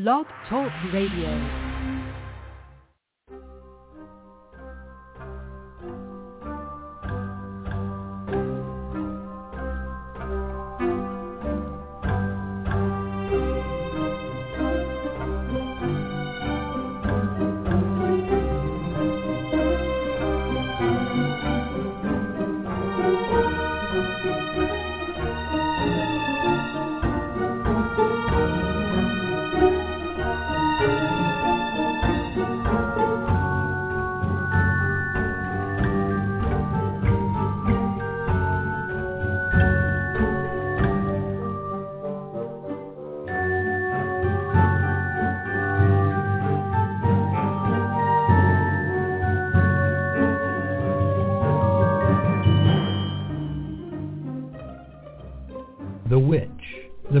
Log Talk Radio. The Witch, the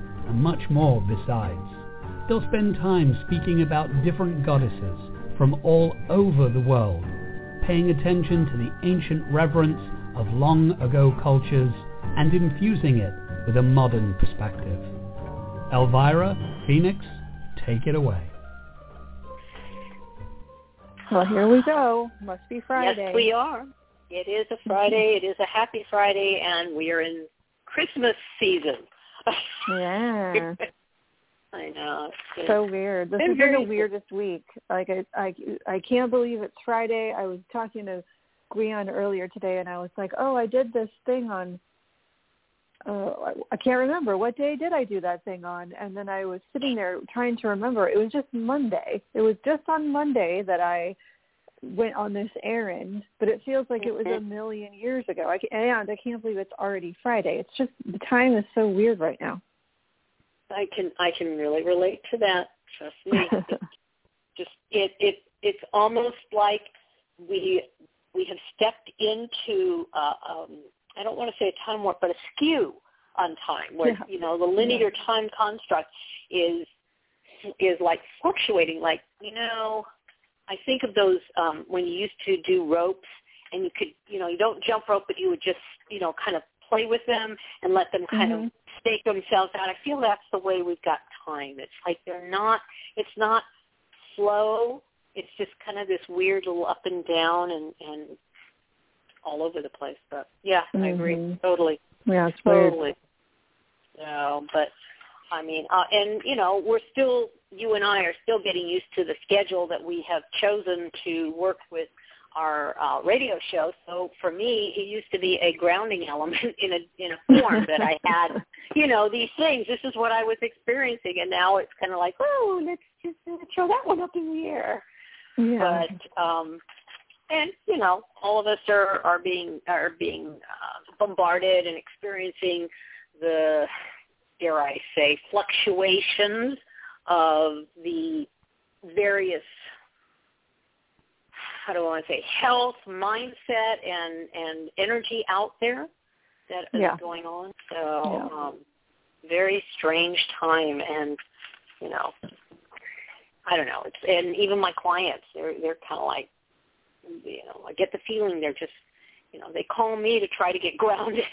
and much more besides. They'll spend time speaking about different goddesses from all over the world, paying attention to the ancient reverence of long-ago cultures and infusing it with a modern perspective. Elvyra, Phoenix, take it away. Well, here we go. Must be Friday. Yes, we are. It is a Friday. It is a happy Friday, and we are in Christmas season. Yeah. I know. It's so weird. This has been the weirdest week. Like, I can't believe it's Friday. I was talking to Gwion earlier today, and I was like, oh, I did this thing on, I can't remember. What day did I do that thing on? And then I was sitting there trying to remember. It was just Monday. It was just on Monday that I went on this errand, but it feels like it was a million years ago. And I can't believe it's already Friday. It's just, the time is so weird right now. I can really relate to that. Trust me. It's almost like we have stepped into I don't want to say a time warp, but a skew on time, where you know, the linear time construct is like fluctuating. Like, you know, I think of those when you used to do ropes, and you could, you know, you don't jump rope, but you would just, you know, kind of play with them and let them kind of stake themselves out. I feel that's the way we've got time. It's like it's not slow. It's just kind of this weird little up and down and all over the place. But yeah, I agree. Totally. Yeah, it's totally. No, but I mean, and you know, we're still, you and I are still getting used to the schedule that we have chosen to work with our radio show. So for me, it used to be a grounding element in a form that I had, you know, these things. This is what I was experiencing. And now it's kind of like, oh, let's just throw that one up in the air. Yeah. But, and, you know, all of us are being bombarded and experiencing the, dare I say, fluctuations of the various, how do I want to say, health, mindset, and energy out there that is going on. So very strange time, and, you know, I don't know. It's, and even my clients, they're kind of like, you know, I get the feeling they're just, you know, they call me to try to get grounded.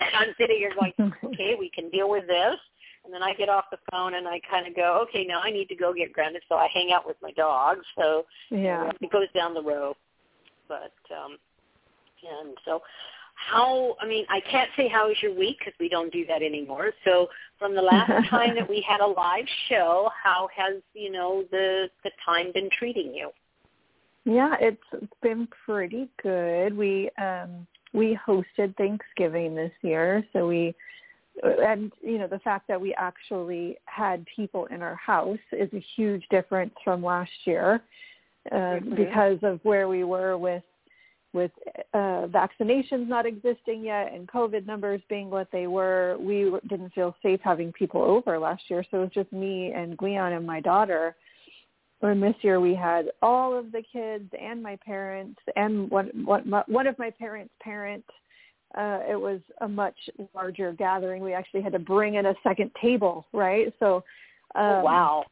And I'm sitting here going, okay, we can deal with this. And then I get off the phone and I kind of go, okay, now I need to go get grounded. So I hang out with my dog. So it goes down the road. But, and so I can't say how is your week because we don't do that anymore. So from the last time that we had a live show, how has, you know, the time been treating you? Yeah, it's been pretty good. We hosted Thanksgiving this year, so and you know, the fact that we actually had people in our house is a huge difference from last year because of where we were with vaccinations not existing yet and COVID numbers being what they were. We didn't feel safe having people over last year, so it was just me and Gwion and my daughter. when this year we had all of the kids and my parents and one of my parents' parents. It was a much larger gathering. We actually had to bring in a second table, right? So, wow.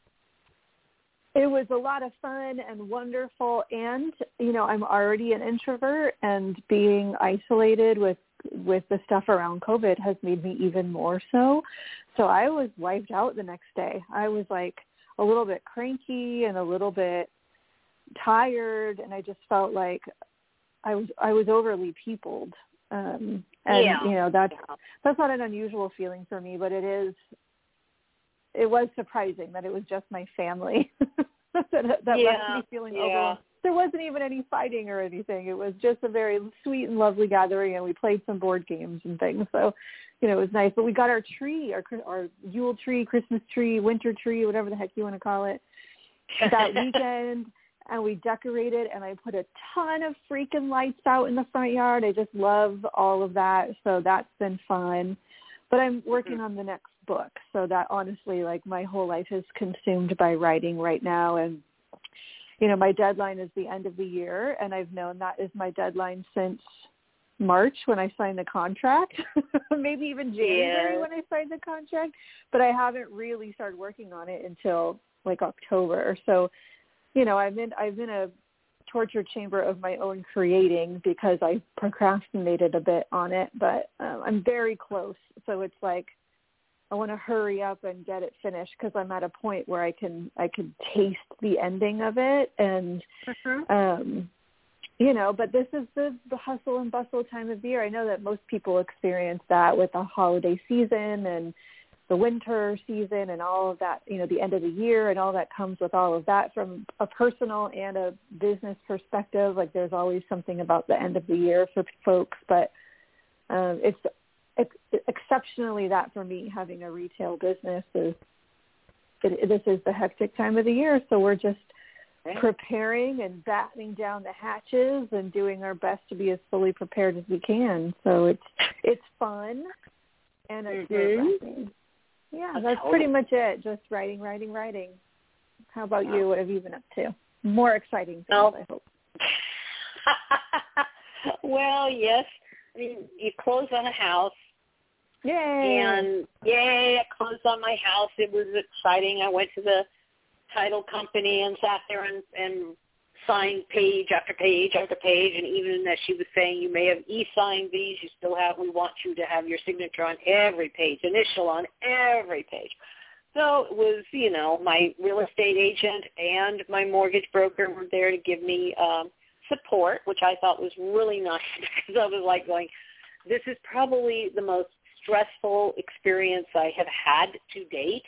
It was a lot of fun and wonderful. And, you know, I'm already an introvert, and being isolated with the stuff around COVID has made me even more so. So I was wiped out the next day. I was like a little bit cranky and a little bit tired. And I just felt like I was overly peopled. And yeah. You know, that's not an unusual feeling for me, but it was surprising that it was just my family that left me feeling overwhelmed. There wasn't even any fighting or anything. It was just a very sweet and lovely gathering, and we played some board games and things. So, you know, it was nice, but we got our tree, our Yule tree, Christmas tree, winter tree, whatever the heck you want to call it, that weekend. And we decorated, and I put a ton of freaking lights out in the front yard. I just love all of that. So that's been fun. But I'm working on the next book. So that, honestly, like, my whole life is consumed by writing right now. And, you know, my deadline is the end of the year. And I've known that is my deadline since March when I signed the contract, maybe even January when I signed the contract. But I haven't really started working on it until, like, October. So, you know, I've been a torture chamber of my own creating because I procrastinated a bit on it, but I'm very close. So it's like I want to hurry up and get it finished because I'm at a point where I can taste the ending of it, and you know. But this is the hustle and bustle time of year. I know that most people experience that with the holiday season and the winter season and all of that, you know, the end of the year and all that comes with all of that from a personal and a business perspective. Like, there's always something about the end of the year for folks, but it's exceptionally that for me, having a retail business, this is the hectic time of the year. So we're just preparing and battening down the hatches and doing our best to be as fully prepared as we can. So it's fun. And it's yeah, that's pretty much it. Just writing. How about you? What have you been up to? More exciting things, I hope. Well, yes. I mean, you close on a house. Yay. And yay, I closed on my house. It was exciting. I went to the title company and sat there and signed page after page after page. And even as she was saying, you may have e-signed these, you still have, we want you to have your signature on every page, initial on every page. So it was, you know, my real estate agent and my mortgage broker were there to give me support, which I thought was really nice because I was like going, this is probably the most stressful experience I have had to date.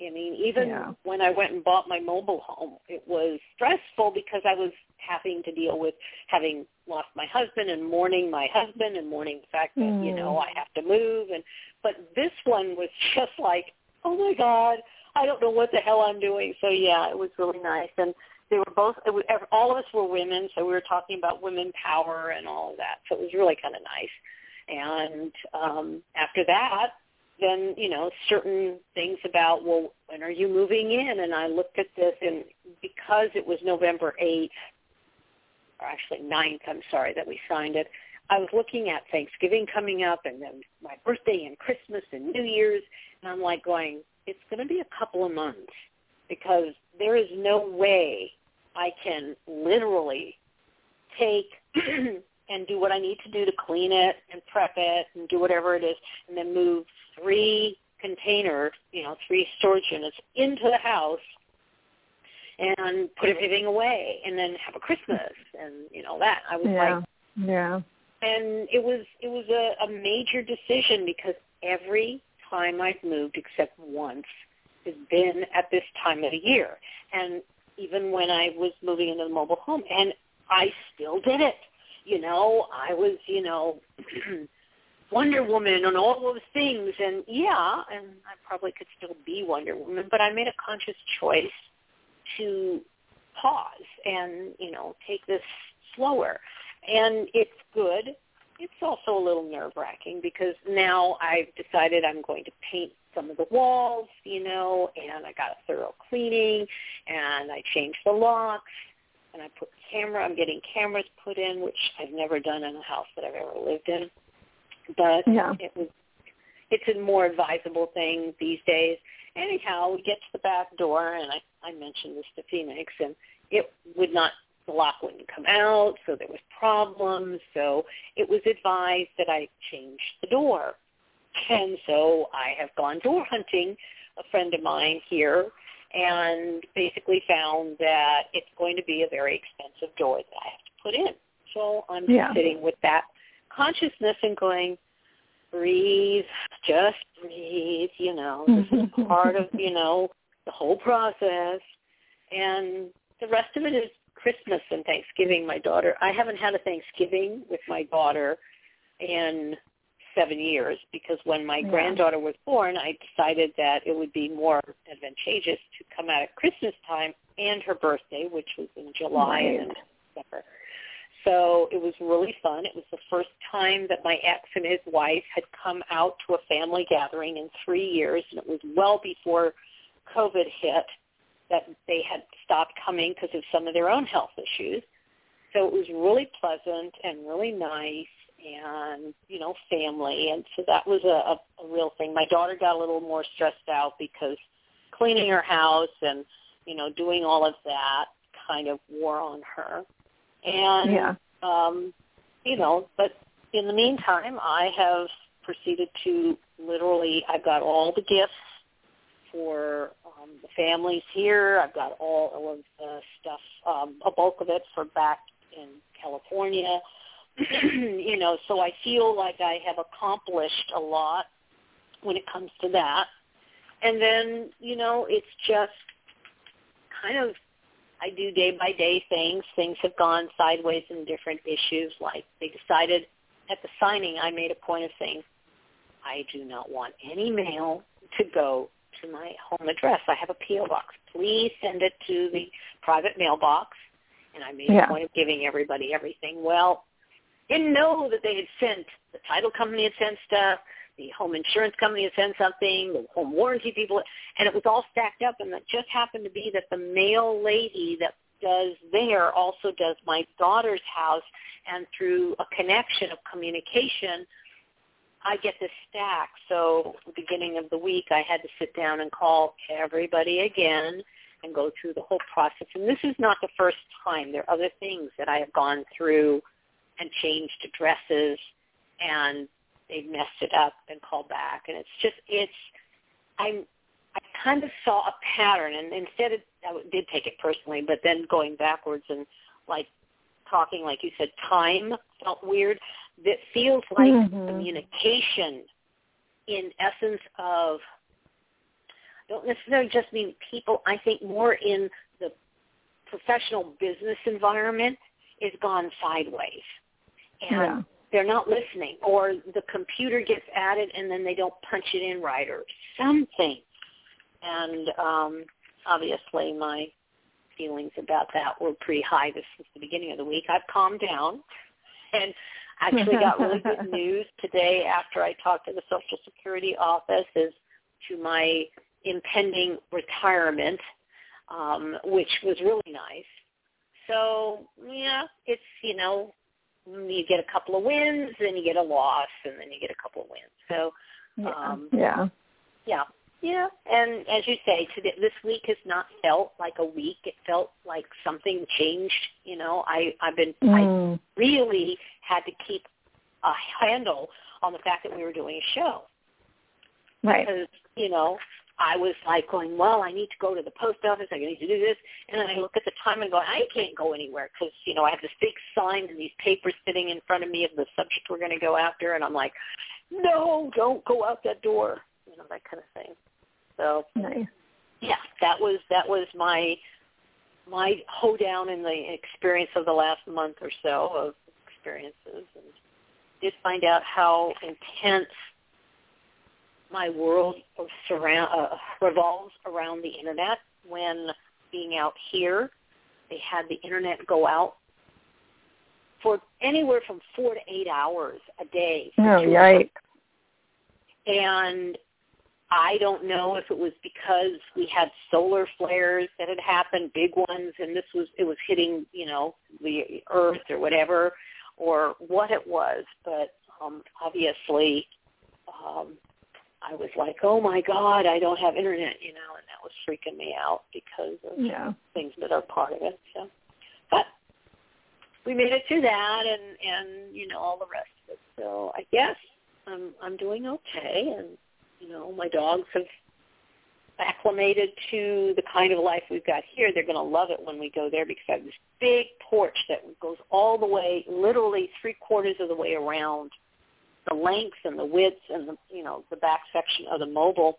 I mean, even when I went and bought my mobile home, it was stressful because I was having to deal with having lost my husband and mourning my husband and mourning the fact that, you know, I have to move. But this one was just like, oh, my God, I don't know what the hell I'm doing. So, yeah, it was really nice. And they were both all of us were women, so we were talking about women power and all of that. So it was really kind of nice. And after that, then, you know, certain things about, well, when are you moving in? And I looked at this, and because it was November 8th, or actually 9th, I'm sorry, that we signed it, I was looking at Thanksgiving coming up and then my birthday and Christmas and New Year's, and I'm like going, it's going to be a couple of months because there is no way I can literally take and do what I need to do to clean it and prep it and do whatever it is and then move 3 containers, you know, 3 storage units into the house and put everything away and then have a Christmas and, you know, that. I was like, yeah. And it was a major decision because every time I've moved except once has been at this time of the year. And even when I was moving into the mobile home, and I still did it. You know, I was, you know, Wonder Woman and all those things. And, yeah, and I probably could still be Wonder Woman, but I made a conscious choice to pause and, you know, take this slower. And it's good. It's also a little nerve-wracking because now I've decided I'm going to paint some of the walls, you know, and I got a thorough cleaning, and I changed the locks, and I put I'm getting cameras put in, which I've never done in a house that I've ever lived in. But yeah, it's a more advisable thing these days. Anyhow, we get to the back door, and I mentioned this to Phoenix, and it would not, the lock wouldn't come out, so there was problems. So it was advised that I change the door. And so I have gone door hunting, a friend of mine here, and basically found that it's going to be a very expensive door that I have to put in. So I'm sitting with that consciousness and going, breathe, just breathe, you know, this is part of, you know, the whole process. And the rest of it is Christmas and Thanksgiving. My daughter, I haven't had a Thanksgiving with my daughter in 7 years, because when my granddaughter was born, I decided that it would be more advantageous to come out at Christmas time and her birthday, which was in July and December. So it was really fun. It was the first time that my ex and his wife had come out to a family gathering in 3 years, and it was well before COVID hit that they had stopped coming because of some of their own health issues. So it was really pleasant and really nice, and, you know, family. And so that was a real thing. My daughter got a little more stressed out because cleaning her house and, you know, doing all of that kind of wore on her. And, you know, but in the meantime, I have proceeded to literally, I've got all the gifts for the families here. I've got all of the stuff, a bulk of it for back in California. You know, so I feel like I have accomplished a lot when it comes to that. And then, you know, it's just kind of, I do day-by-day things. Things have gone sideways in different issues. Like they decided at the signing, I made a point of saying, I do not want any mail to go to my home address. I have a P.O. box. Please send it to the private mailbox. And I made a point of giving everybody everything. Well, didn't know that they had sent, the title company had sent stuff, the home insurance company had sent something, the home warranty people, and it was all stacked up. And it just happened to be that the mail lady that does there also does my daughter's house, and through a connection of communication, I get this stack. So at the beginning of the week, I had to sit down and call everybody again and go through the whole process. And this is not the first time. There are other things that I have gone through and changed addresses, and they messed it up and called back. And it's just, I kind of saw a pattern, and instead of, I did take it personally, but then going backwards and like talking, like you said, time felt weird. That feels like communication in essence of, don't necessarily just mean people, I think more in the professional business environment is gone sideways. And they're not listening, or the computer gets added and then they don't punch it in right or something. And obviously my feelings about that were pretty high. This was the beginning of the week. I've calmed down and actually got really good news today after I talked to the Social Security office as to my impending retirement, which was really nice. So, yeah, it's, you know, you get a couple of wins, then you get a loss, and then you get a couple of wins. So, and as you say, today, this week has not felt like a week. It felt like something changed. You know, I really had to keep a handle on the fact that we were doing a show. Right. Because, you know, I was like going, well, I need to go to the post office. I need to do this. And then I look at the time and go, I can't go anywhere because, you know, I have this big sign and these papers sitting in front of me of the subject we're going to go after. And I'm like, no, don't go out that door, you know, that kind of thing. So, that was my hoedown in the experience of the last month or so of experiences. And did find out how intense my world revolves around the Internet. When being out here, they had the Internet go out for anywhere from 4 to 8 hours a day. Oh, yikes. And I don't know if it was because we had solar flares that had happened, big ones, and it was hitting, the earth or whatever, or what it was. But obviously, I was like, oh my God, I don't have internet, and that was freaking me out because of things that are part of it. So, but we made it through that, and all the rest of it. So I guess I'm doing okay, and. My dogs have acclimated to the kind of life we've got here. They're going to love it when we go there because I have this big porch that goes all the way, literally 3/4 of the way around the length and the width and, the back section of the mobile.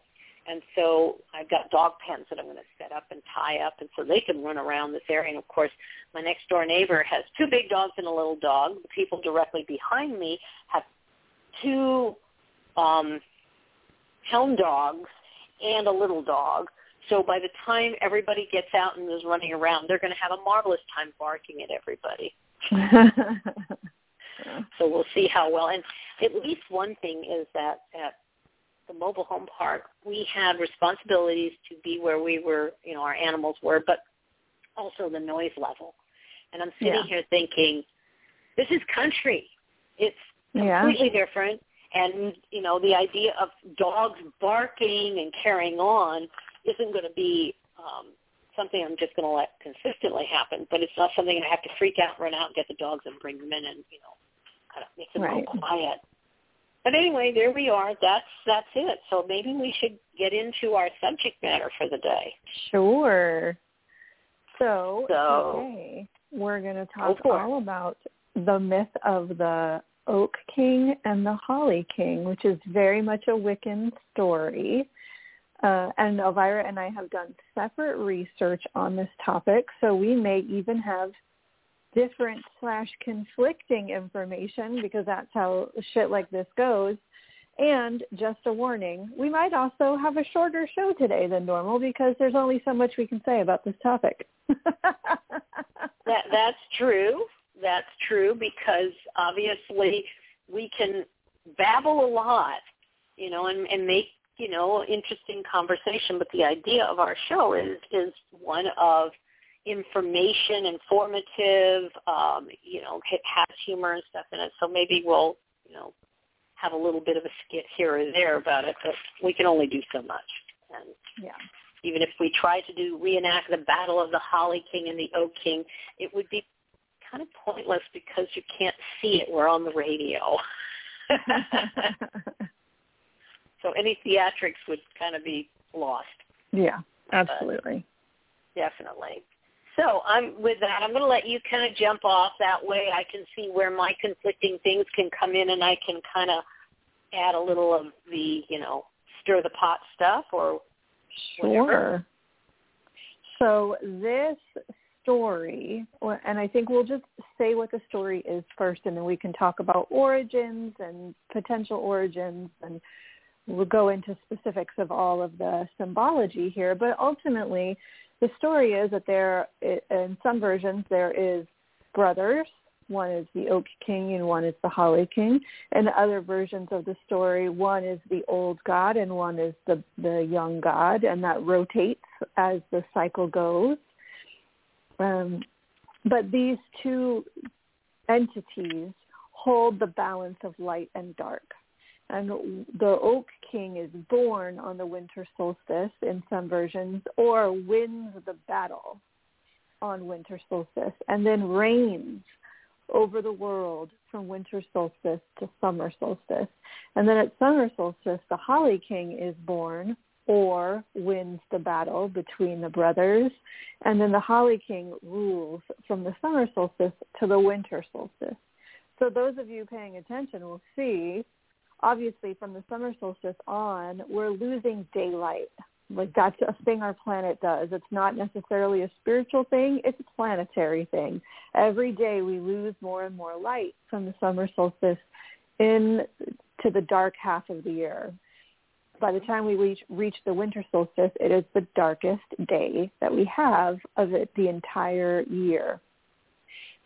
And so I've got dog pens that I'm going to set up and tie up, and so they can run around this area. And, of course, my next-door neighbor has 2 big dogs and a little dog. The people directly behind me have 2 hound dogs and a little dog. So by the time everybody gets out and is running around, they're going to have a marvelous time barking at everybody. So we'll see how well. And at least one thing is that at the mobile home park, we had responsibilities to be where we were, our animals were, but also the noise level. And I'm sitting here thinking, this is country. It's completely different. And, the idea of dogs barking and carrying on isn't going to be something I'm just going to let consistently happen, but it's not something I have to freak out, run out, and get the dogs and bring them in and, kind of make them go quiet. But anyway, there we are. That's it. So maybe we should get into our subject matter for the day. Sure. So today we're going to talk all about the myth of the Oak King and the Holly King, which is very much a Wiccan story. And Elvyra and I have done separate research on this topic, so we may even have different / conflicting information, because that's how shit like this goes. And just a warning, we might also have a shorter show today than normal because there's only so much we can say about this topic. That's true. That's true, because obviously we can babble a lot, and make, interesting conversation. But the idea of our show is one of information, informative, it has humor and stuff in it. So maybe we'll, have a little bit of a skit here or there about it, but we can only do so much. And even if we try to reenact the battle of the Holly King and the Oak King, it would be kind of pointless because you can't see it. We're on the radio. So any theatrics would kind of be lost. Yeah, absolutely. But definitely. So with that, I'm going to let you kind of jump off. That way I can see where my conflicting things can come in, and I can kind of add a little of the, stir the pot stuff or whatever. Sure. So this story, and I think we'll just say what the story is first, and then we can talk about origins and potential origins, and we'll go into specifics of all of the symbology here. But ultimately, the story is that there, in some versions, there is brothers. One is the Oak King and one is the Holly King. And other versions of the story, one is the old god and one is the young god, and that rotates as the cycle goes. But these two entities hold the balance of light and dark. And the Oak King is born on the winter solstice in some versions, or wins the battle on winter solstice, and then reigns over the world from winter solstice to summer solstice. And then at summer solstice, the Holly King is born, or wins the battle between the brothers. And then the Holly King rules from the summer solstice to the winter solstice. So those of you paying attention will see, obviously, from the summer solstice on, we're losing daylight. Like, that's a thing our planet does. It's not necessarily a spiritual thing. It's a planetary thing. Every day we lose more and more light from the summer solstice in to the dark half of the year. By the time we reach the winter solstice, it is the darkest day that we have of it the entire year.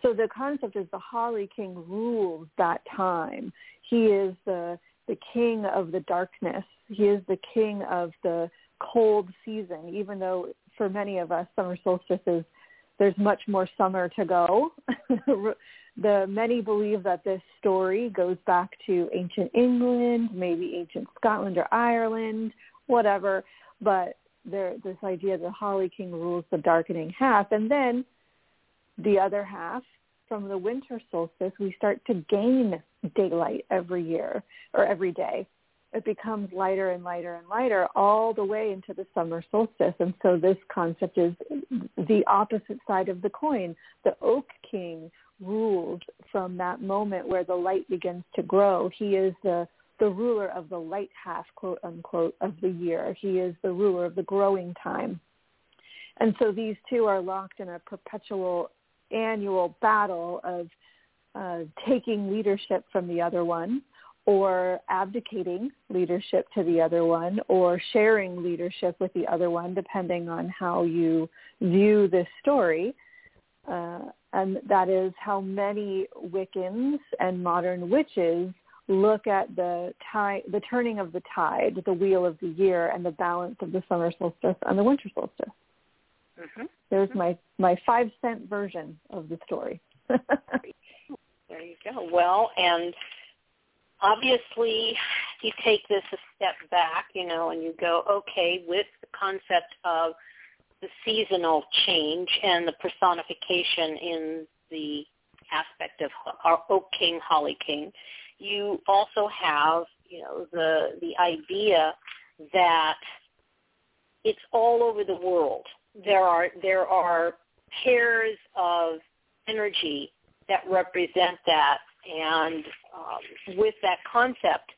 So the concept is the Holly King rules that time. He is the king of the darkness. he is the king of the cold season, even though for many of us, summer solstice is, there's much more summer to go. Many believe that this story goes back to ancient England, maybe ancient Scotland or Ireland, whatever. But this idea that Holly King rules the darkening half. And then the other half, from the winter solstice, we start to gain daylight every year or every day. It becomes lighter and lighter and lighter all the way into the summer solstice. And so this concept is the opposite side of the coin. The Oak King rules from that moment where the light begins to grow. He is the ruler of the light half, quote unquote, of the year. He is the ruler of the growing time. And so these two are locked in a perpetual annual battle of taking leadership from the other one, or abdicating leadership to the other one, or sharing leadership with the other one, depending on how you view this story. And that is how many Wiccans and modern witches look at the turning of the tide, the wheel of the year, and the balance of the summer solstice and the winter solstice. Mm-hmm. There's my 5-cent version of the story. There you go. Well, and obviously, you take this a step back, and you go, okay, with the concept of the seasonal change and the personification in the aspect of our Oak King, Holly King, you also have, the idea that it's all over the world. There are pairs of energy that represent that. And with that concept,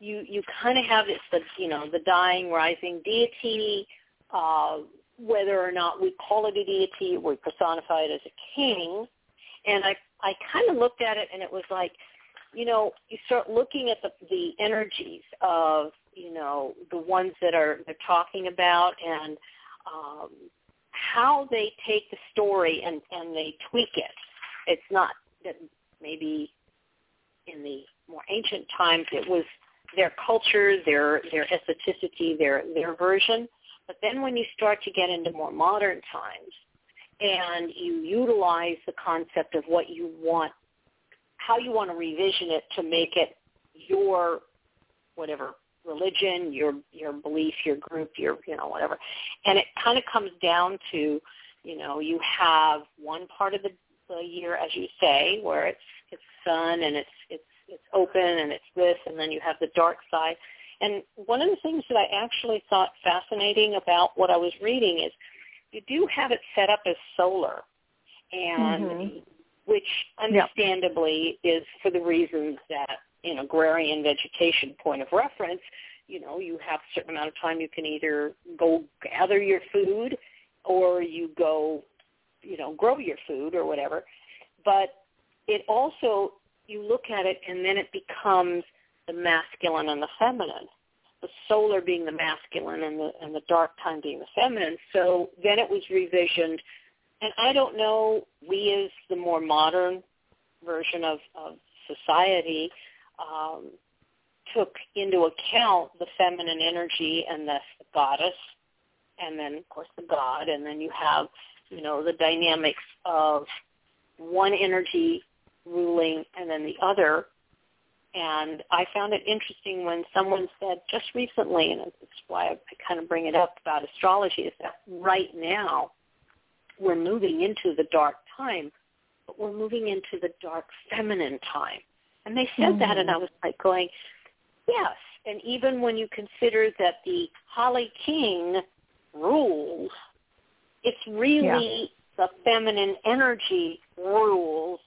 you kind of have the dying, rising deity, whether or not we call it a deity, we personify it as a king. And I kind of looked at it, and it was like, you start looking at the energies of, the ones that they're talking about, and how they take the story and they tweak it. It's not that. Maybe in the more ancient times, it was their culture, their esoticity, their version. But then when you start to get into more modern times and you utilize the concept of what you want, how you want to revision it to make it your whatever religion, your belief, your group, your, whatever. And it kind of comes down to, you have one part of the year, as you say, where it's sun and it's open and it's this, and then you have the dark side. And one of the things that I actually thought fascinating about what I was reading is you do have it set up as solar, and mm-hmm. which understandably yep. is for the reasons that in agrarian vegetation point of reference, you have a certain amount of time you can either go gather your food or you go grow your food or whatever. But it also, you look at it and then it becomes the masculine and the feminine, the solar being the masculine and the dark time being the feminine. So then it was revisioned. And I don't know, we as the more modern version of society took into account the feminine energy and the goddess, and then, of course, the god, and then you have the dynamics of one energy ruling and then the other. And I found it interesting when someone said just recently, and that's why I kind of bring it up about astrology, is that right now we're moving into the dark time, but we're moving into the dark feminine time. And they said mm-hmm. that, and I was like going, yes. And even when you consider that the Holly King rules, it's really yeah. the feminine energy rules,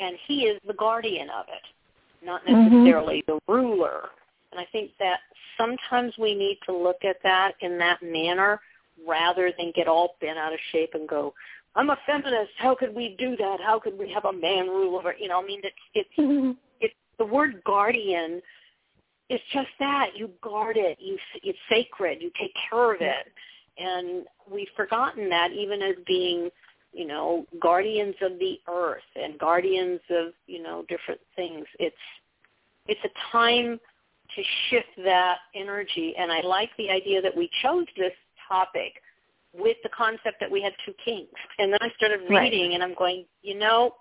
and he is the guardian of it, not necessarily mm-hmm. the ruler. And I think that sometimes we need to look at that in that manner rather than get all bent out of shape and go, I'm a feminist. How could we do that? How could we have a man rule over? It's the word guardian is just that. You guard it. It's sacred. You take care of it. And we've forgotten that even as being, guardians of the earth and guardians of, different things. It's a time to shift that energy. And I like the idea that we chose this topic with the concept that we had two kings. And then I started reading, right, and I'm going, you know,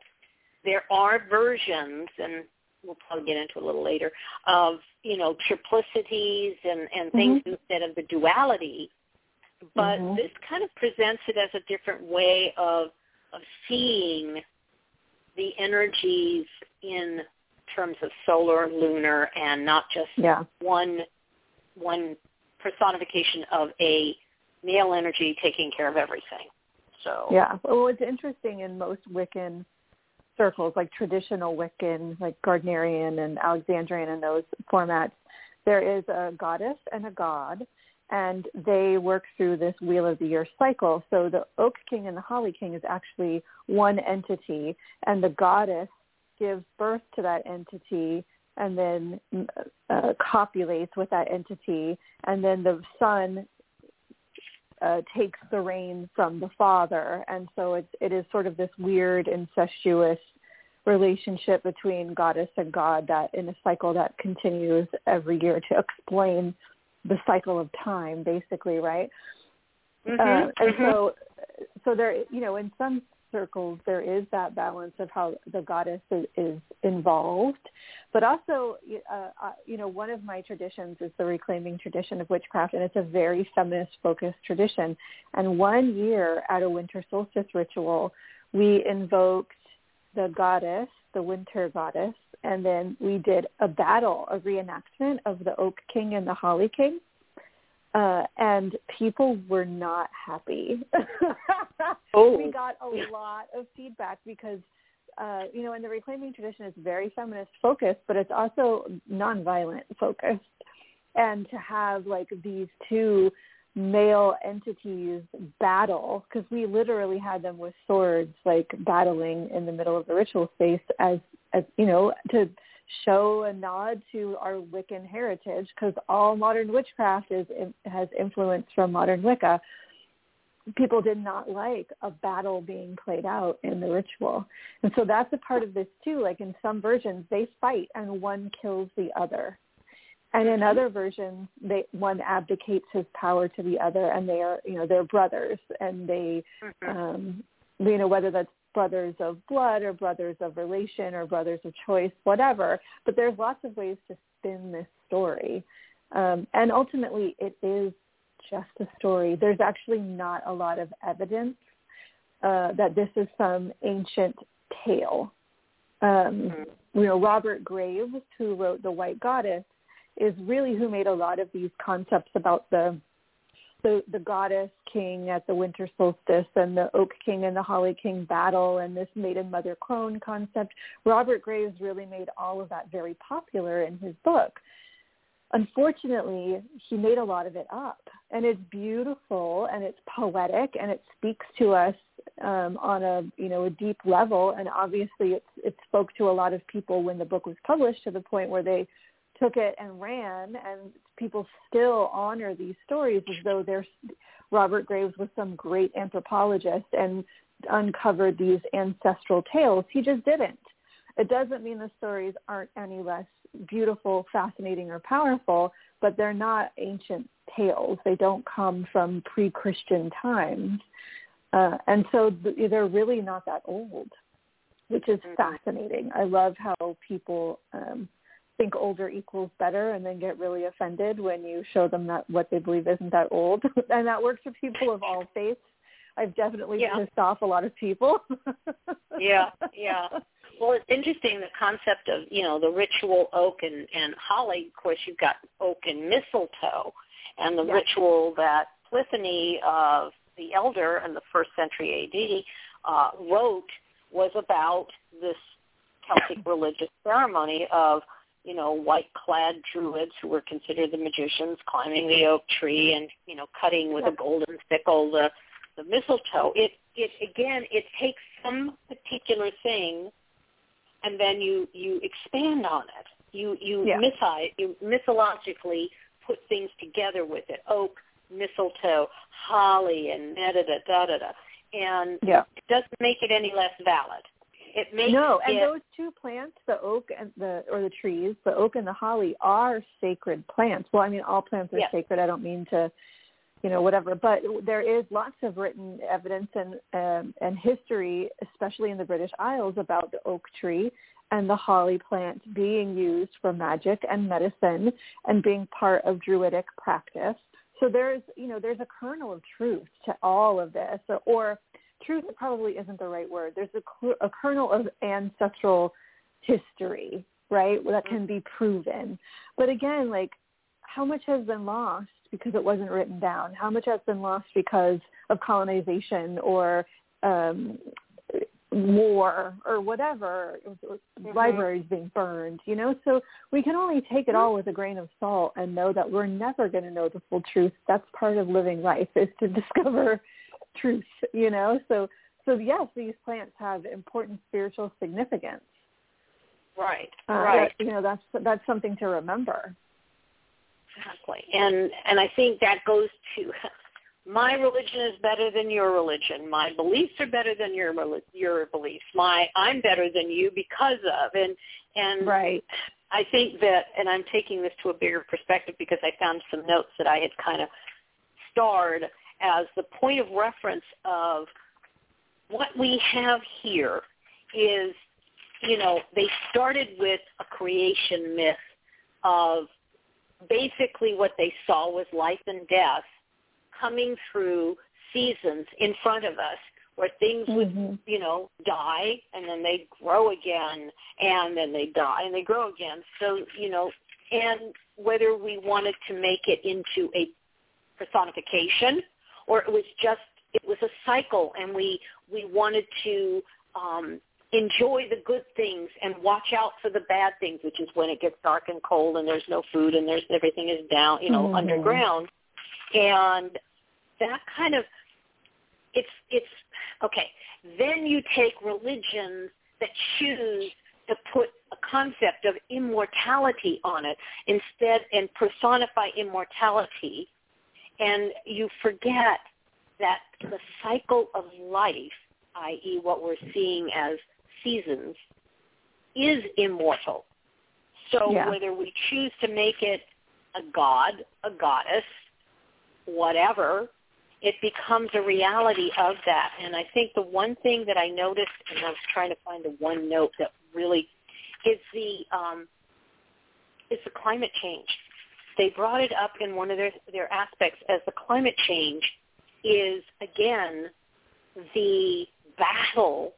there are versions, and we'll probably get into a little later, of, you know, triplicities and things instead of the duality. But this kind of presents it as a different way of seeing the energies in terms of solar, lunar, and not just one personification of a male energy taking care of everything. So well, it's interesting in most Wiccan circles, like traditional Wiccan, like Gardnerian and Alexandrian and those formats, there is a goddess and a god, and they work through this wheel of the year cycle. So the Oak King and the Holly King is actually one entity, and the goddess gives birth to that entity and then copulates with that entity, and then the son takes the reign from the father. And so it is sort of this weird incestuous relationship between goddess and god that in a cycle that continues every year to explain the cycle of time, basically, right? So there, you know, in some circles there is that balance of how the goddess is involved, but also, you know, one of my traditions is the Reclaiming tradition of witchcraft, and it's a very feminist-focused tradition. And one year at a winter solstice ritual, we invoked the goddess, the winter goddess, and then we did a battle, a reenactment of the Oak King and the Holly King, and people were not happy. We got a lot of feedback because, you know, in the Reclaiming tradition, it's very feminist-focused, but it's also nonviolent-focused. And to have, like, these two male entities battle, because we literally had them with swords, like, battling in the middle of the ritual space as you know, to show a nod to our Wiccan heritage, because all modern witchcraft has influence from modern Wicca. People did not like a battle being played out in the ritual. And so that's a part of this too. Like in some versions, they fight and one kills the other. And in other versions, one abdicates his power to the other, and they are, you know, they're brothers, and they, you know, whether that's brothers of blood or brothers of relation or brothers of choice, whatever. But there's lots of ways to spin this story. And ultimately, it is just a story. There's actually not a lot of evidence that this is some ancient tale. You know, Robert Graves, who wrote The White Goddess, is really who made a lot of these concepts about the goddess king at the winter solstice and the Oak King and the Holly King battle and this maiden mother clone concept. Robert Graves really made all of that very popular in his book. Unfortunately, he made a lot of it up, and it's beautiful and it's poetic and it speaks to us on a deep level. And obviously it spoke to a lot of people when the book was published, to the point where they took it and ran, and people still honor these stories as though Robert Graves was some great anthropologist and uncovered these ancestral tales. He just didn't. It doesn't mean the stories aren't any less beautiful, fascinating, or powerful, but they're not ancient tales. They don't come from pre-Christian times. And so they're really not that old, which is fascinating. I love how people think older equals better and then get really offended when you show them that what they believe isn't that old. And that works for people of all faiths. I've definitely pissed off a lot of people. Well, it's interesting, the concept of, you know, the ritual oak and holly. Of course, you've got oak and mistletoe, and the ritual that Pliny of the Elder in the 1st century AD wrote was about this Celtic religious ceremony of, you know, white-clad druids who were considered the magicians climbing the oak tree and, you know, cutting with a golden sickle the mistletoe. It takes some particular thing, and then you expand on it. You mythologically put things together with it. Oak, mistletoe, holly, and da da da da da. And it doesn't make it any less valid. It makes no, and it, those two plants, the oak and the trees, the oak and the holly, are sacred plants. Well, I mean, all plants are sacred. I don't mean to, you know, whatever. But there is lots of written evidence and history, especially in the British Isles, about the oak tree and the holly plant being used for magic and medicine and being part of Druidic practice. So there's, you know, there's a kernel of truth to all of this, or truth probably isn't the right word. There's a kernel of ancestral history, right, that can be proven. But again, like, how much has been lost because it wasn't written down? How much has been lost because of colonization or war or whatever, libraries being burned, you know? So we can only take it all with a grain of salt and know that we're never going to know the full truth. That's part of living life, is to discover truth, you know? So yes, these plants have important spiritual significance. Right, right. You know, that's something to remember. Exactly. And I think that goes to my religion is better than your religion. My beliefs are better than your beliefs. I'm better than you because of. And right. I think that, and I'm taking this to a bigger perspective because I found some notes that I had kind of starred as the point of reference of what we have here is, you know, they started with a creation myth of basically what they saw was life and death coming through seasons in front of us, where things would, you know, die and then they grow again, and then they die and they grow again. So, you know, and whether we wanted to make it into a personification or it was a cycle, and we wanted to enjoy the good things and watch out for the bad things, which is when it gets dark and cold and there's no food and there's everything is down, you know, underground. And that kind of, it's okay. Then you take religions that choose to put a concept of immortality on it instead and personify immortality, and you forget that the cycle of life, i.e. what we're seeing as seasons, is immortal. So whether we choose to make it a god, a goddess, whatever, it becomes a reality of that. And I think the one thing that I noticed, and I was trying to find the one note that really is the climate change. They brought it up in one of their aspects as the climate change is, again, the battle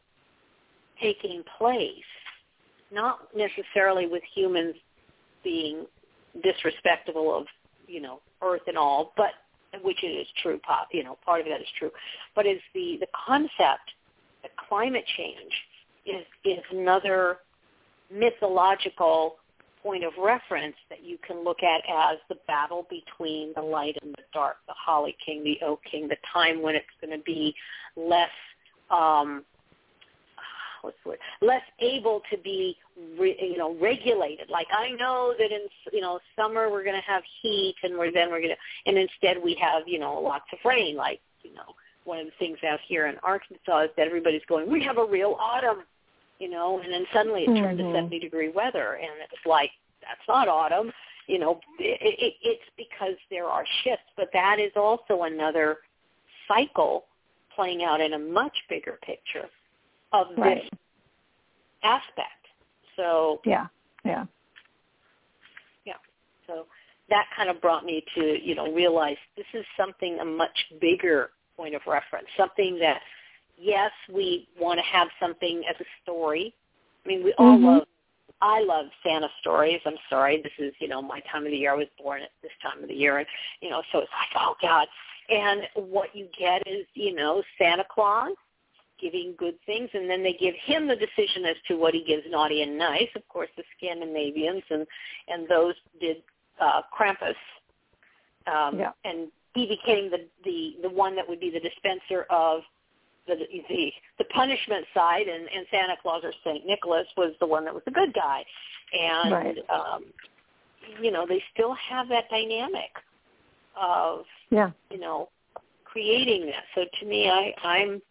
taking place, not necessarily with humans being disrespectful of, you know, Earth and all, but which is true, you know, part of that is true, but is the concept that climate change is another mythological point of reference that you can look at as the battle between the light and the dark, the Holly King, the Oak King, the time when it's going to be less, less able to be, you know, regulated. Like, I know that in, you know, summer we're going to have heat, and and instead we have, you know, lots of rain. Like, you know, one of the things out here in Arkansas is that everybody's going, we have a real autumn, you know, and then suddenly it turned to 70-degree weather, and it's like, that's not autumn, you know. It's because there are shifts, but that is also another cycle playing out in a much bigger picture of this aspect. So so that kind of brought me to, you know, realize this is something, a much bigger point of reference, something that, yes, we want to have something as a story. I mean, we all I love Santa stories. I'm sorry, this is, you know, my time of the year. I was born at this time of the year, and, you know, so it's like, oh God. And what you get is, you know, Santa Claus giving good things, and then they give him the decision as to what he gives naughty and nice. Of course, the Scandinavians and those did Krampus, and he became the one that would be the dispenser of the punishment side, and Santa Claus or St. Nicholas was the one that was the good guy. And, you know, they still have that dynamic of, you know, creating that. So to me, I'm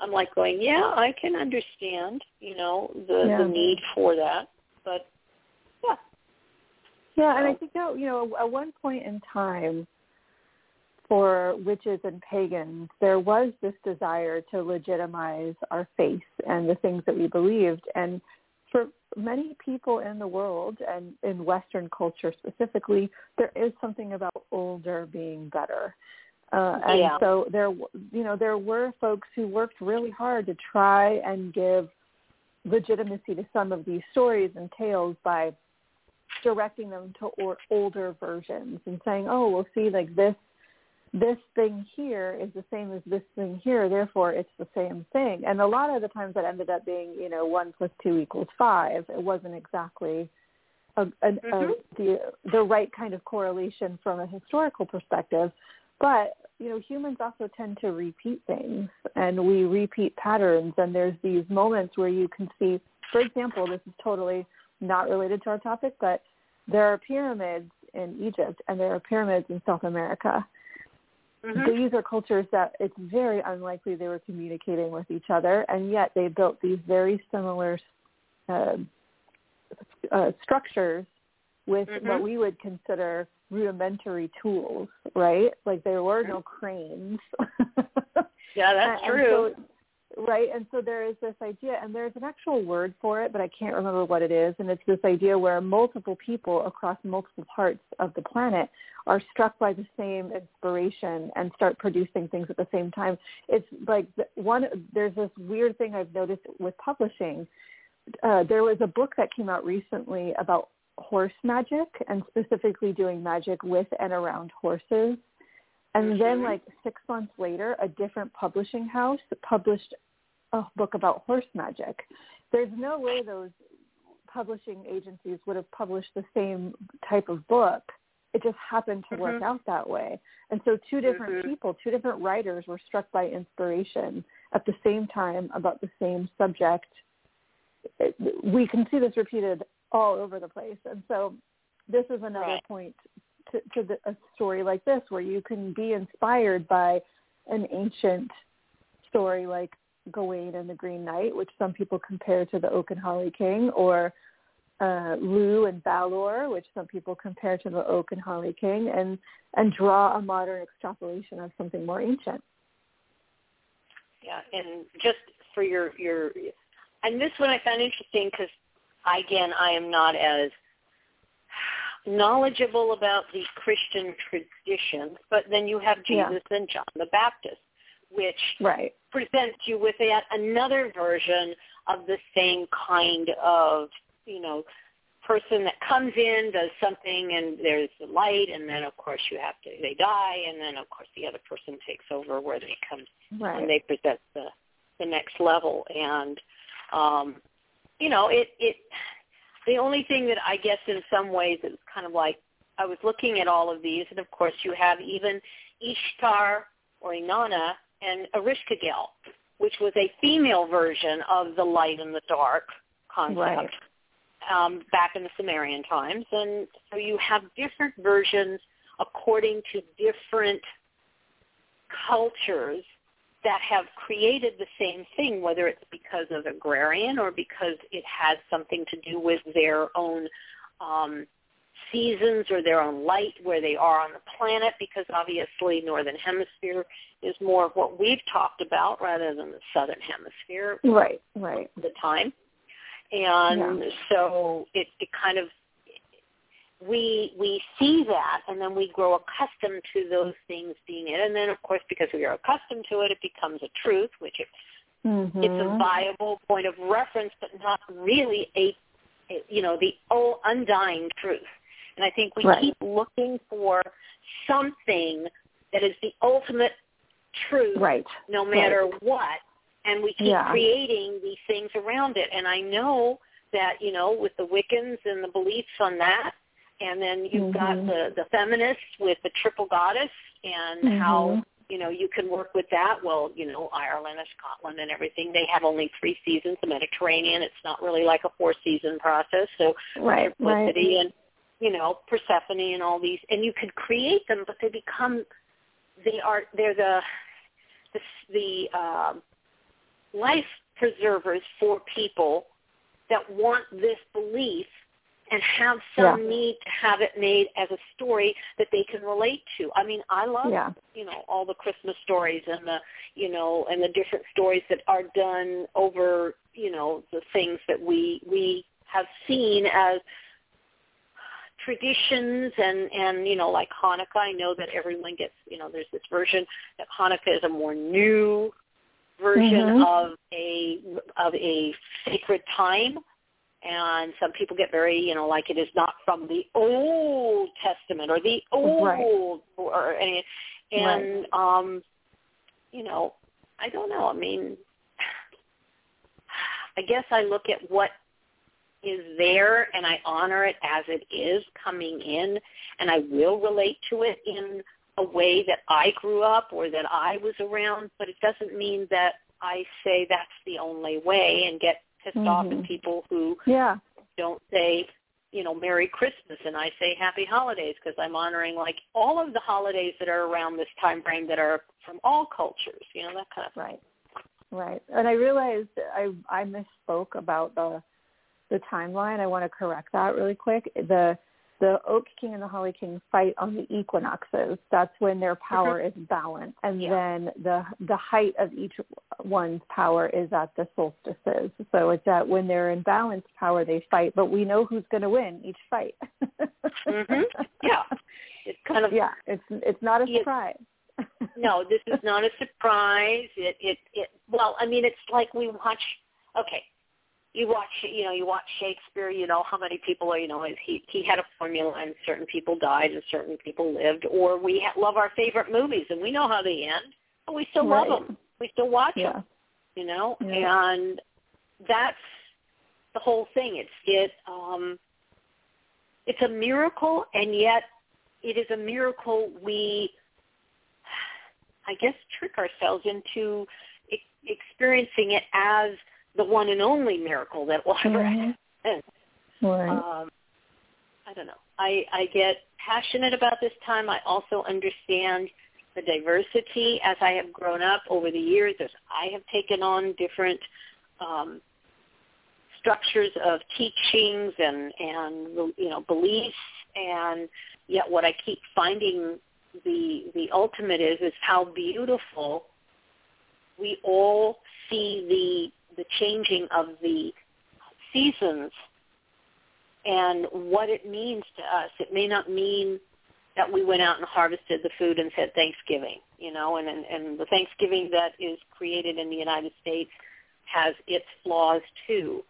I'm like going, yeah, I can understand, the need for that. But, yeah. Yeah, and I think, at one point in time for witches and pagans, there was this desire to legitimize our faith and the things that we believed. And for many people in the world and in Western culture specifically, there is something about older being better. So there, there were folks who worked really hard to try and give legitimacy to some of these stories and tales by directing them to older versions and saying, oh, well, see, like this thing here is the same as this thing here, therefore it's the same thing. And a lot of the times that ended up being, 1 + 2 = 5. It wasn't exactly the right kind of correlation from a historical perspective. But, humans also tend to repeat things, and we repeat patterns, and there's these moments where you can see, for example, this is totally not related to our topic, but there are pyramids in Egypt, and there are pyramids in South America. Mm-hmm. These are cultures that it's very unlikely they were communicating with each other, and yet they built these very similar structures with what we would consider rudimentary tools, right? Like there were no cranes. Yeah, that's true. So, right? And so there is this idea, and there's an actual word for it, but I can't remember what it is. And it's this idea where multiple people across multiple parts of the planet are struck by the same inspiration and start producing things at the same time. It's like there's this weird thing I've noticed with publishing. There was a book that came out recently about horse magic and specifically doing magic with and around horses. And then 6 months later, a different publishing house published a book about horse magic. There's no way those publishing agencies would have published the same type of book. It just happened to work out that way. And so two different people, two different writers were struck by inspiration at the same time about the same subject. We can see this repeated all over the place. And so this is another point to a story like this, where you can be inspired by an ancient story like Gawain and the Green Knight, which some people compare to the Oak and Holly King, or Lugh and Balor, which some people compare to the Oak and Holly King, and draw a modern extrapolation of something more ancient. Yeah, and just for your and this one I found interesting because again, I am not as knowledgeable about the Christian tradition, but then you have Jesus and John the Baptist, which presents you with yet another version of the same kind of, person that comes in, does something, and there's the light, and then, of course, they die, and then, of course, the other person takes over where they come and they present the next level. And, the only thing that I guess in some ways it was kind of like I was looking at all of these, and of course you have even Ishtar or Inanna and Ereshkigal, which was a female version of the light and the dark concept back in the Sumerian times. And so you have different versions according to different cultures that have created the same thing, whether it's because of agrarian or because it has something to do with their own seasons or their own light, where they are on the planet, because obviously Northern Hemisphere is more of what we've talked about rather than the Southern Hemisphere at the time. And so it kind of, we see that, and then we grow accustomed to those things being it. And then, of course, because we are accustomed to it, it becomes a truth, which it's a viable point of reference, but not really the undying truth. And I think we keep looking for something that is the ultimate truth, no matter what, and we keep creating these things around it. And I know that, with the Wiccans and the beliefs on that, and then you've got the feminists with the triple goddess and how, you can work with that. Well, Ireland and Scotland and everything, they have only 3 seasons, the Mediterranean. It's not really like a 4-season process. So simplicity and, Persephone and all these. And you could create them, but they're life preservers for people that want this belief and have some need to have it made as a story that they can relate to. I mean, I love, you know, all the Christmas stories and the, you know, and the different stories that are done over, you know, the things that we have seen as traditions and, you know, like Hanukkah. I know that everyone gets, you know, there's this version that Hanukkah is a more new version of a sacred time. And some people get very, you know, like it is not from the Old Testament or the old you know, I don't know. I mean, I guess I look at what is there and I honor it as it is coming in, and I will relate to it in a way that I grew up or that I was around, but it doesn't mean that I say that's the only way and get pissed off at people who don't say, you know, Merry Christmas, and I say Happy Holidays, because I'm honoring, like, all of the holidays that are around this time frame that are from all cultures, you know, that kind of thing. Right. And I realized I misspoke about the timeline. I want to correct that really quick. The Oak King and the Holly King fight on the equinoxes. That's when their power is balanced. And then the height of each one's power is at the solstices. So it's that when they're in balanced power, they fight. But we know who's going to win each fight. It's kind of... Yeah, it's not a surprise. No, this is not a surprise. Well, I mean, it's like we watch... Okay. You watch Shakespeare, you know, how many people are, you know, he had a formula and certain people died and certain people lived, or we love our favorite movies and we know how they end, but we still love them. We still watch them, you know, and that's the whole thing. It's a miracle, and yet it is a miracle we, I guess, trick ourselves into experiencing it as the one and only miracle that will ever happen. Right. I don't know. I get passionate about this time. I also understand the diversity as I have grown up over the years, as I have taken on different structures of teachings and you know, beliefs, and yet what I keep finding the ultimate is how beautiful we all see the changing of the seasons and what it means to us. It may not mean that we went out and harvested the food and said Thanksgiving, you know, and the Thanksgiving that is created in the United States has its flaws too.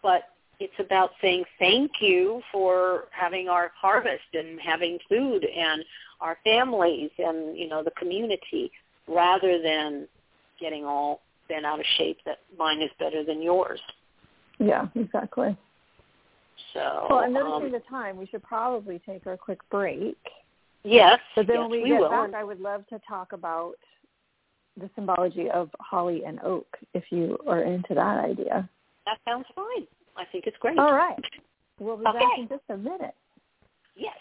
But it's about saying thank you for having our harvest and having food and our families and, you know, the community, rather than getting all been out of shape that mine is better than yours. Yeah, exactly. So, well, and noticing the time, we should probably take a quick break. Yes. But then when we get back, I would love to talk about the symbology of holly and oak, if you are into that idea. That sounds fine. I think it's great. All right. We'll be back in just a minute. Yes.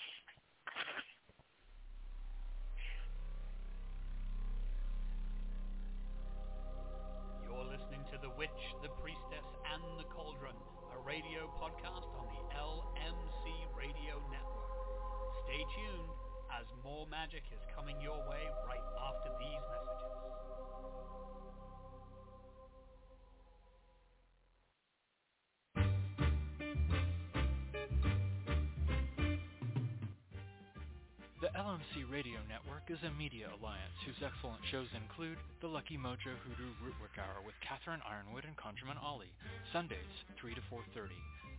The Witch, the Priestess, and the Cauldron, a radio podcast on the LMC Radio Network. Stay tuned, as more magic is coming your way right after these messages. The LMC Radio Network is a media alliance whose excellent shows include The Lucky Mojo Hoodoo Rootwork Hour with Catherine Ironwood and Conjurman Ollie, Sundays 3 to 4:30,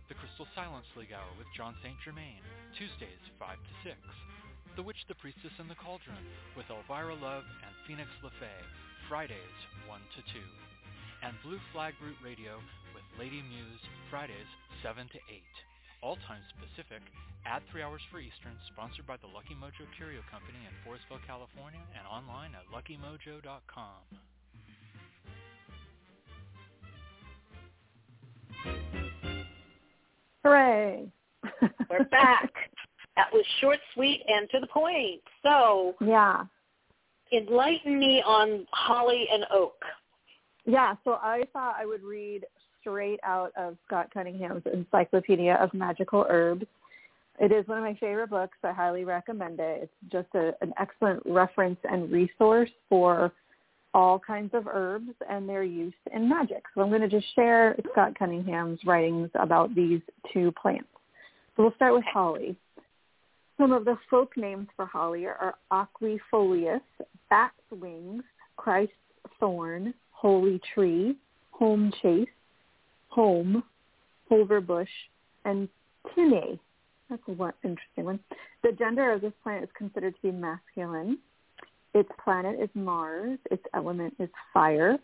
The Crystal Silence League Hour with John St. Germain, Tuesdays 5 to 6, The Witch, the Priestess, and the Cauldron with Elvyra Love and Phoenix LeFae, Fridays 1 to 2, and Blue Flag Root Radio with Lady Muse, Fridays 7 to 8. All times Pacific, at 3 hours for Eastern, sponsored by the Lucky Mojo Curio Company in Forestville, California, and online at luckymojo.com. Hooray! We're back. That was short, sweet, and to the point. So, enlighten me on holly and oak. Yeah, so I thought I would read straight out of Scott Cunningham's Encyclopedia of Magical Herbs. It is one of my favorite books. I highly recommend it. It's just an excellent reference and resource for all kinds of herbs and their use in magic. So I'm going to just share Scott Cunningham's writings about these two plants. So we'll start with holly. Some of the folk names for holly are Aquifolius, Bat's Wings, Christ's Thorn, Holy Tree, Holm Chase, Holm, Holverbush, and Tinnae. That's one interesting one. The gender of this plant is considered to be masculine. Its planet is Mars. Its element is fire.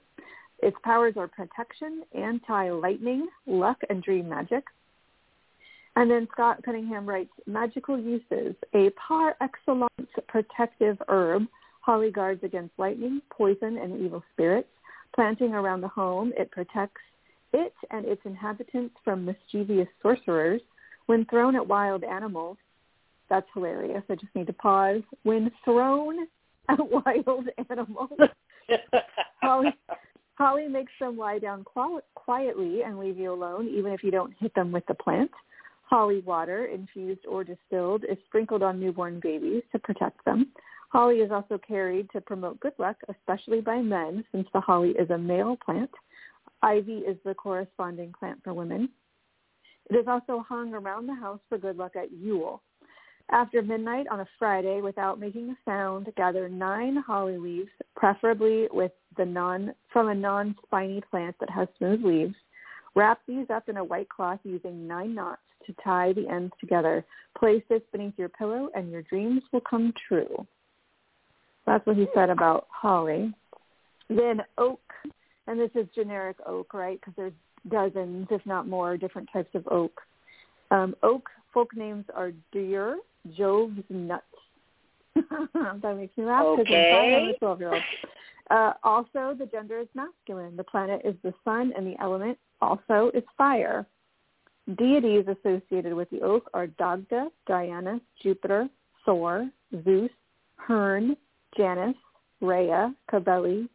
Its powers are protection, anti-lightning, luck, and dream magic. And then Scott Cunningham writes, magical uses, a par excellence protective herb. Holly guards against lightning, poison, and evil spirits. Planting around the home, it protects it and its inhabitants from mischievous sorcerers. When thrown at wild animals, that's hilarious. I just need to pause. When thrown at wild animals, Holly makes them lie down quietly and leave you alone, even if you don't hit them with the plant. Holly water, infused or distilled, is sprinkled on newborn babies to protect them. Holly is also carried to promote good luck, especially by men, since the holly is a male plant. Ivy is the corresponding plant for women. It is also hung around the house for good luck at Yule. After midnight on a Friday, without making a sound, gather 9 holly leaves, preferably with from a non-spiny plant that has smooth leaves. Wrap these up in a white cloth using 9 knots to tie the ends together. Place this beneath your pillow, and your dreams will come true. That's what he said about holly. Then oak, and this is generic oak, right? Because there's dozens, if not more, different types of oak. Oak folk names are Deer, Jove's Nuts. That makes me laugh because I'm a 12-year-old. Also, the gender is masculine. The planet is the sun, and the element also is fire. Deities associated with the oak are Dagda, Diana, Jupiter, Thor, Zeus, Herne, Janus, Rhea, Cybele,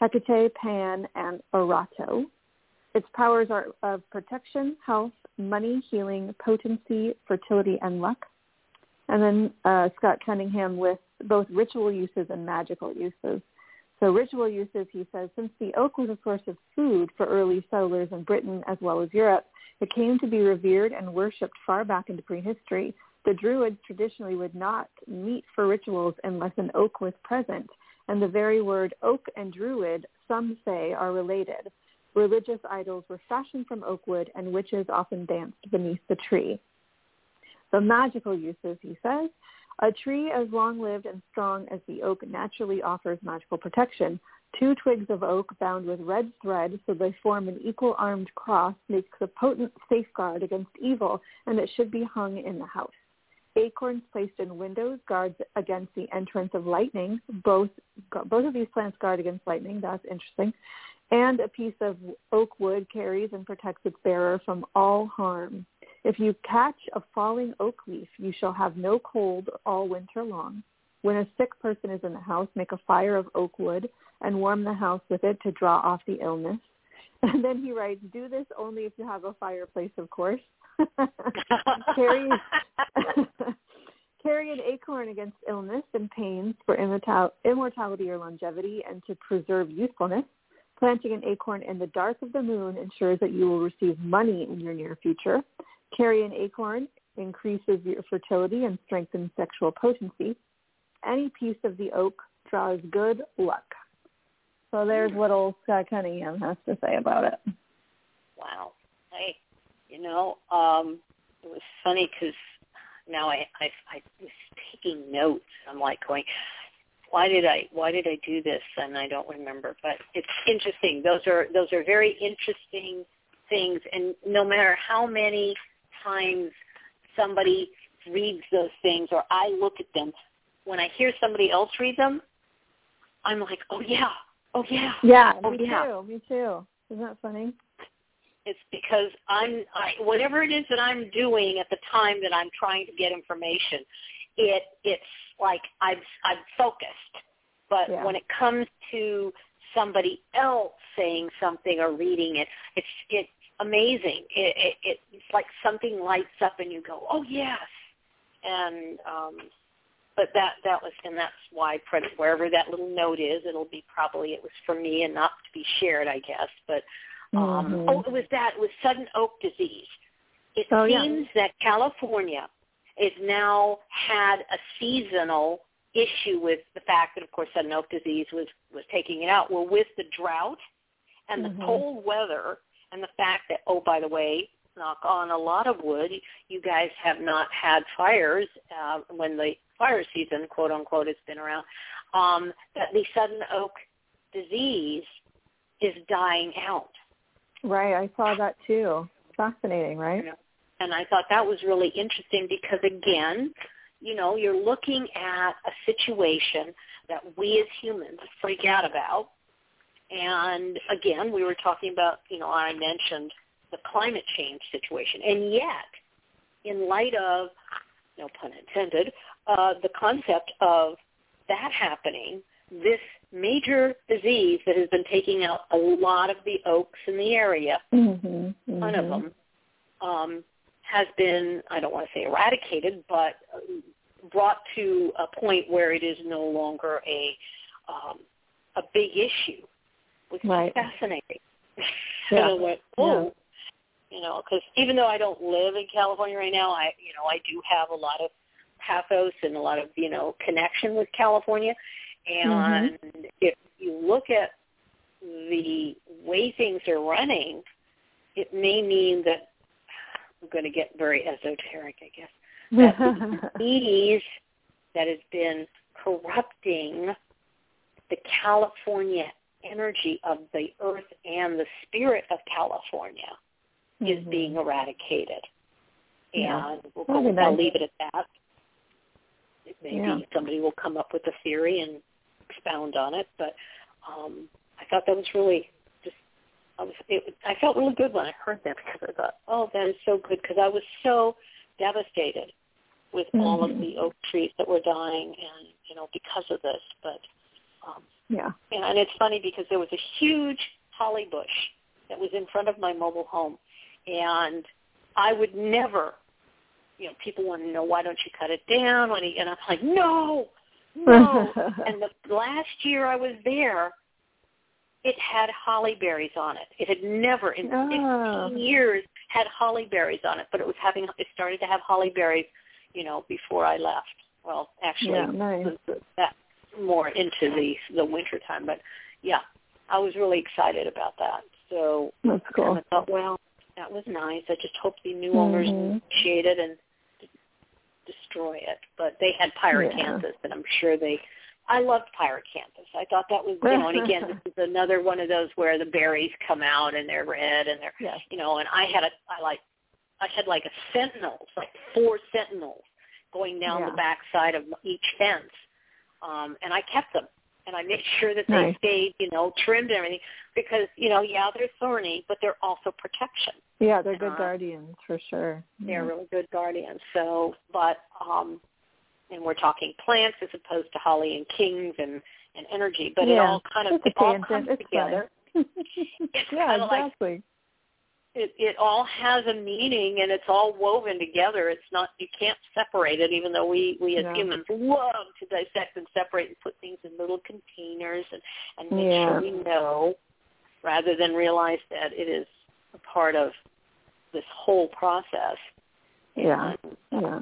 Hecate, Pan, and Erato. Its powers are of protection, health, money, healing, potency, fertility, and luck. And then Scott Cunningham with both ritual uses and magical uses. So ritual uses, he says, since the oak was a source of food for early settlers in Britain as well as Europe, it came to be revered and worshipped far back into prehistory. The Druids traditionally would not meet for rituals unless an oak was present, and the very word oak and Druid, some say, are related. Religious idols were fashioned from oak wood, and witches often danced beneath the tree. The magical uses, he says, a tree as long-lived and strong as the oak naturally offers magical protection. 2 twigs of oak bound with red thread so they form an equal armed cross makes a potent safeguard against evil, and it should be hung in the house. Acorns placed in windows guards against the entrance of lightning. Both of these plants guard against lightning. That's interesting. And a piece of oak wood carries and protects its bearer from all harm. If you catch a falling oak leaf, you shall have no cold all winter long. When a sick person is in the house, make a fire of oak wood and warm the house with it to draw off the illness. And then he writes, do this only if you have a fireplace, of course. Carry an acorn against illness and pains for immortality or longevity and to preserve youthfulness. Planting an acorn in the dark of the moon ensures that you will receive money in your near future. Carry an acorn increases your fertility and strengthens sexual potency. Any piece of the oak draws good luck. So there's what old Scott Cunningham has to say about it. Wow. Hey, it was funny because now I was taking notes. I'm like going, Why did I do this? And I don't remember, but it's interesting. Those are very interesting things, and no matter how many times somebody reads those things or I look at them, when I hear somebody else read them, I'm like, oh yeah, me too. Isn't that funny? It's because whatever it is that I'm doing at the time that I'm trying to get information, it's like I'm focused. But when it comes to somebody else saying something or reading it. It's amazing. It's like something lights up and you go, oh yes. And but that was, and that's why wherever that little note is, it'll be probably, it was for me and not to be shared, I guess. But it was sudden oak disease. It seems that California is now had a seasonal issue with the fact that, of course, sudden oak disease was taking it out. Well, with the drought and the cold weather and the fact that, oh, by the way, knock on a lot of wood, you guys have not had fires when the fire season, quote unquote, has been around, that the sudden oak disease is dying out. Right. I saw that too. Fascinating, right? Yeah. And I thought that was really interesting because, again, you know, you're looking at a situation that we as humans freak out about. And, again, we were talking about, you know, I mentioned the climate change situation. And yet, in light of, no pun intended, the concept of that happening, this major disease that has been taking out a lot of the oaks in the area, one of them, has been, I don't want to say eradicated, but brought to a point where it is no longer a big issue, which is fascinating. Yeah. And I went, oh, you know, because even though I don't live in California right now, I do have a lot of pathos and a lot of, you know, connection with California. And if you look at the way things are running, it may mean that I'm going to get very esoteric, I guess, that the disease that has been corrupting the California energy of the earth and the spirit of California is being eradicated. Yeah. And I'll leave it at that. Maybe somebody will come up with a theory and expound on it, but I thought that was really I felt really good when I heard that because I thought, oh, that is so good, because I was so devastated with all of the oak trees that were dying, and you know, because of this. But and it's funny because there was a huge holly bush that was in front of my mobile home, and I would never, you know, people want to know, why don't you cut it down? And I'm like, no. And the last year I was there, it had holly berries on it. It had never in 15 years had holly berries on it, but it started to have holly berries, you know, before I left. Well, actually, that more into the winter time, but I was really excited about that. So that's cool. I kind of thought, well, that was nice. I just hope the new owners appreciate it and destroy it. But they had pyracanthus, and I'm sure I loved pyracanthus. I thought that was, you know, and again, this is another one of those where the berries come out and they're red and they're, you know, and I had like a sentinels, like four sentinels going down the backside of each fence. And I kept them and I made sure that they stayed, you know, trimmed and everything because, you know, they're thorny, but they're also protection. Yeah. They're good guardians for sure. They're really good guardians. So, but, and we're talking plants as opposed to holly and kings and energy, but it all kind of comes together. It's kind of exactly. Like it all has a meaning and it's all woven together. It's not, you can't separate it, even though we as humans love to dissect and separate and put things in little containers and make sure we know, rather than realize that it is a part of this whole process. Yeah, yeah.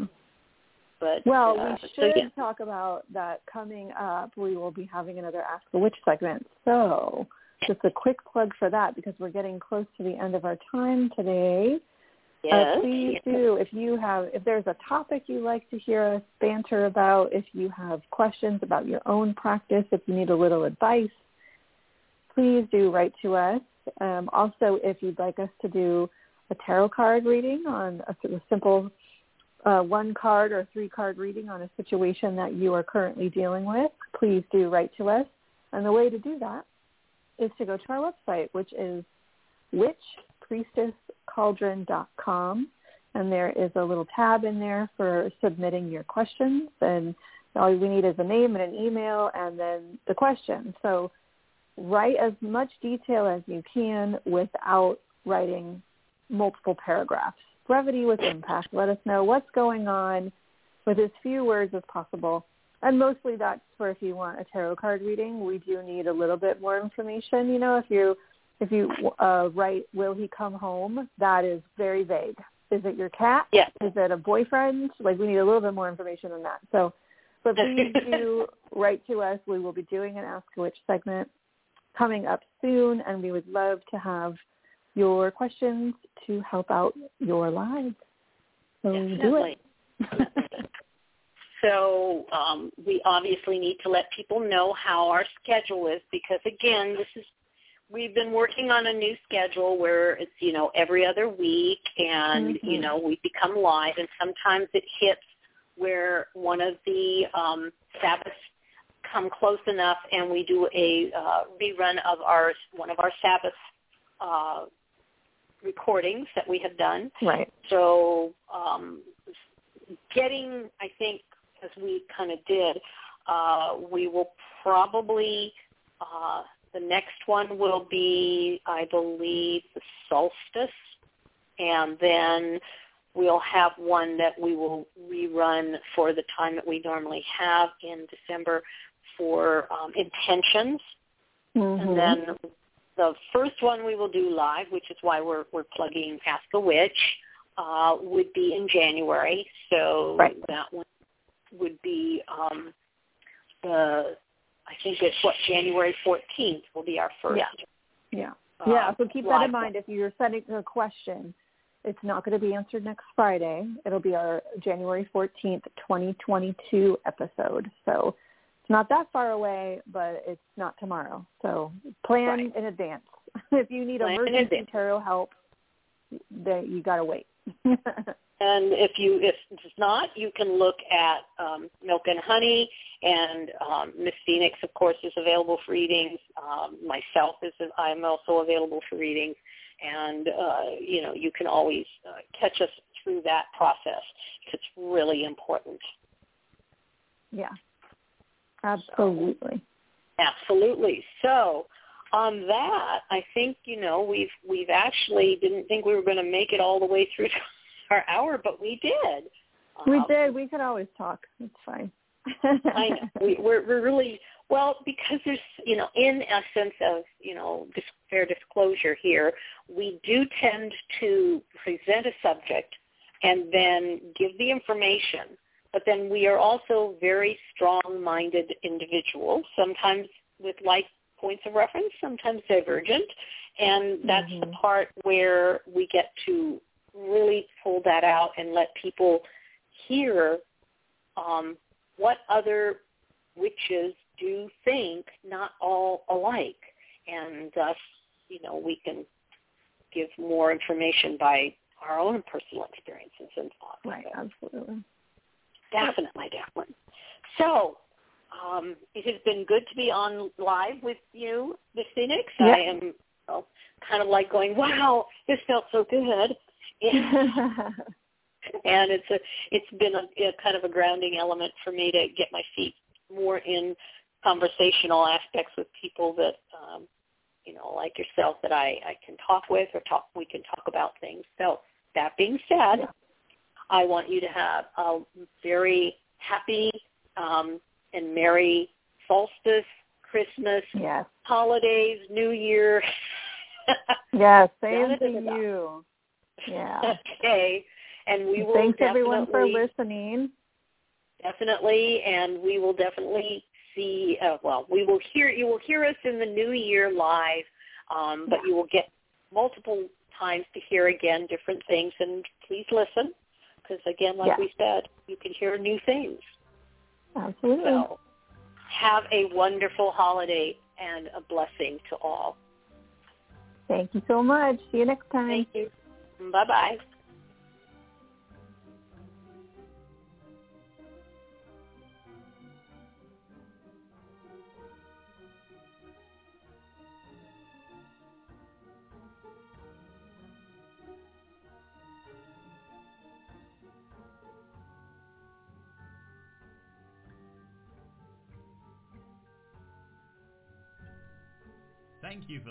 But, well, we should talk about that coming up. We will be having another Ask the Witch segment. So just a quick plug for that because we're getting close to the end of our time today. Yes. Please do. If there's a topic you'd like to hear us banter about, if you have questions about your own practice, if you need a little advice, please do write to us. Also, if you'd like us to do a tarot card reading on a sort of simple one card or three card reading on a situation that you are currently dealing with, please do write to us. And the way to do that is to go to our website, which is witchpriestesscauldron.com. And there is a little tab in there for submitting your questions. And all we need is a name and an email and then the question. So write as much detail as you can without writing multiple paragraphs. Brevity with impact. Let us know what's going on with as few words as possible. And mostly that's for if you want a tarot card reading. We do need a little bit more information. You know, if you write, will he come home? That is very vague. Is it your cat? Yes. Is it a boyfriend? Like, we need a little bit more information than that. So, but please do write to us. We will be doing an Ask a Witch segment coming up soon, and we would love to have your questions to help out your lives. So definitely. Do it. So we obviously need to let people know how our schedule is, because, again, we've been working on a new schedule where it's, you know, every other week, and, mm-hmm. you know, we become live, and sometimes it hits where one of the Sabbaths come close enough and we do a rerun of one of our Sabbath recordings that we have done. Right. So I think, as we kind of did, we will probably... the next one will be, I believe, the solstice, and then we'll have one that we will rerun for the time that we normally have in December for intentions. Mm-hmm. And then the first one we will do live, which is why we're plugging Ask a Witch, would be in January. So right. That one would be January 14th will be our first. Yeah. Yeah. So keep that in mind. If you're sending a question, it's not going to be answered next Friday. It'll be our January 14th, 2022 episode. So it's not that far away, but it's not tomorrow. So plan right. in advance. If you need emergency tarot help, then you got to wait. And if it's not, you can look at Milk and Honey, and Miss Phoenix, of course, is available for readings. Myself I'm also available for readings, and you know, you can always catch us through that process. It's really important. Yeah, absolutely, absolutely. So. On that, I think, you know, we've actually didn't think we were going to make it all the way through our hour, but we did. We did. We could always talk. It's fine. I know. We're really, well, because there's, you know, in a sense of, you know, fair disclosure here, we do tend to present a subject and then give the information, but then we are also very strong-minded individuals, sometimes with like points of reference, sometimes divergent, and that's mm-hmm. the part where we get to really pull that out and let people hear what other witches do think, not all alike, and thus, you know, we can give more information by our own personal experiences and thoughts. Right, absolutely. Definitely. So, it has been good to be on live with you, Miss Phoenix. Yeah. I am kind of like going, wow, this felt so good. And it's been a kind of a grounding element for me to get my feet more in conversational aspects with people that, you know, like yourself, that I can talk with we can talk about things. So that being said, yeah. I want you to have a very happy and merry solstice, Christmas, yes. holidays, New Year. Yes, same to you. Yeah. Okay, and we will. Thanks everyone for listening. Definitely, and we will definitely see. We will hear. You will hear us in the New Year live, but you will get multiple times to hear again different things. And please listen, because again, like we said, you can hear new things. Absolutely. So have a wonderful holiday and a blessing to all. Thank you so much. See you next time. Thank you. Bye-bye. Thank you for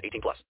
18+.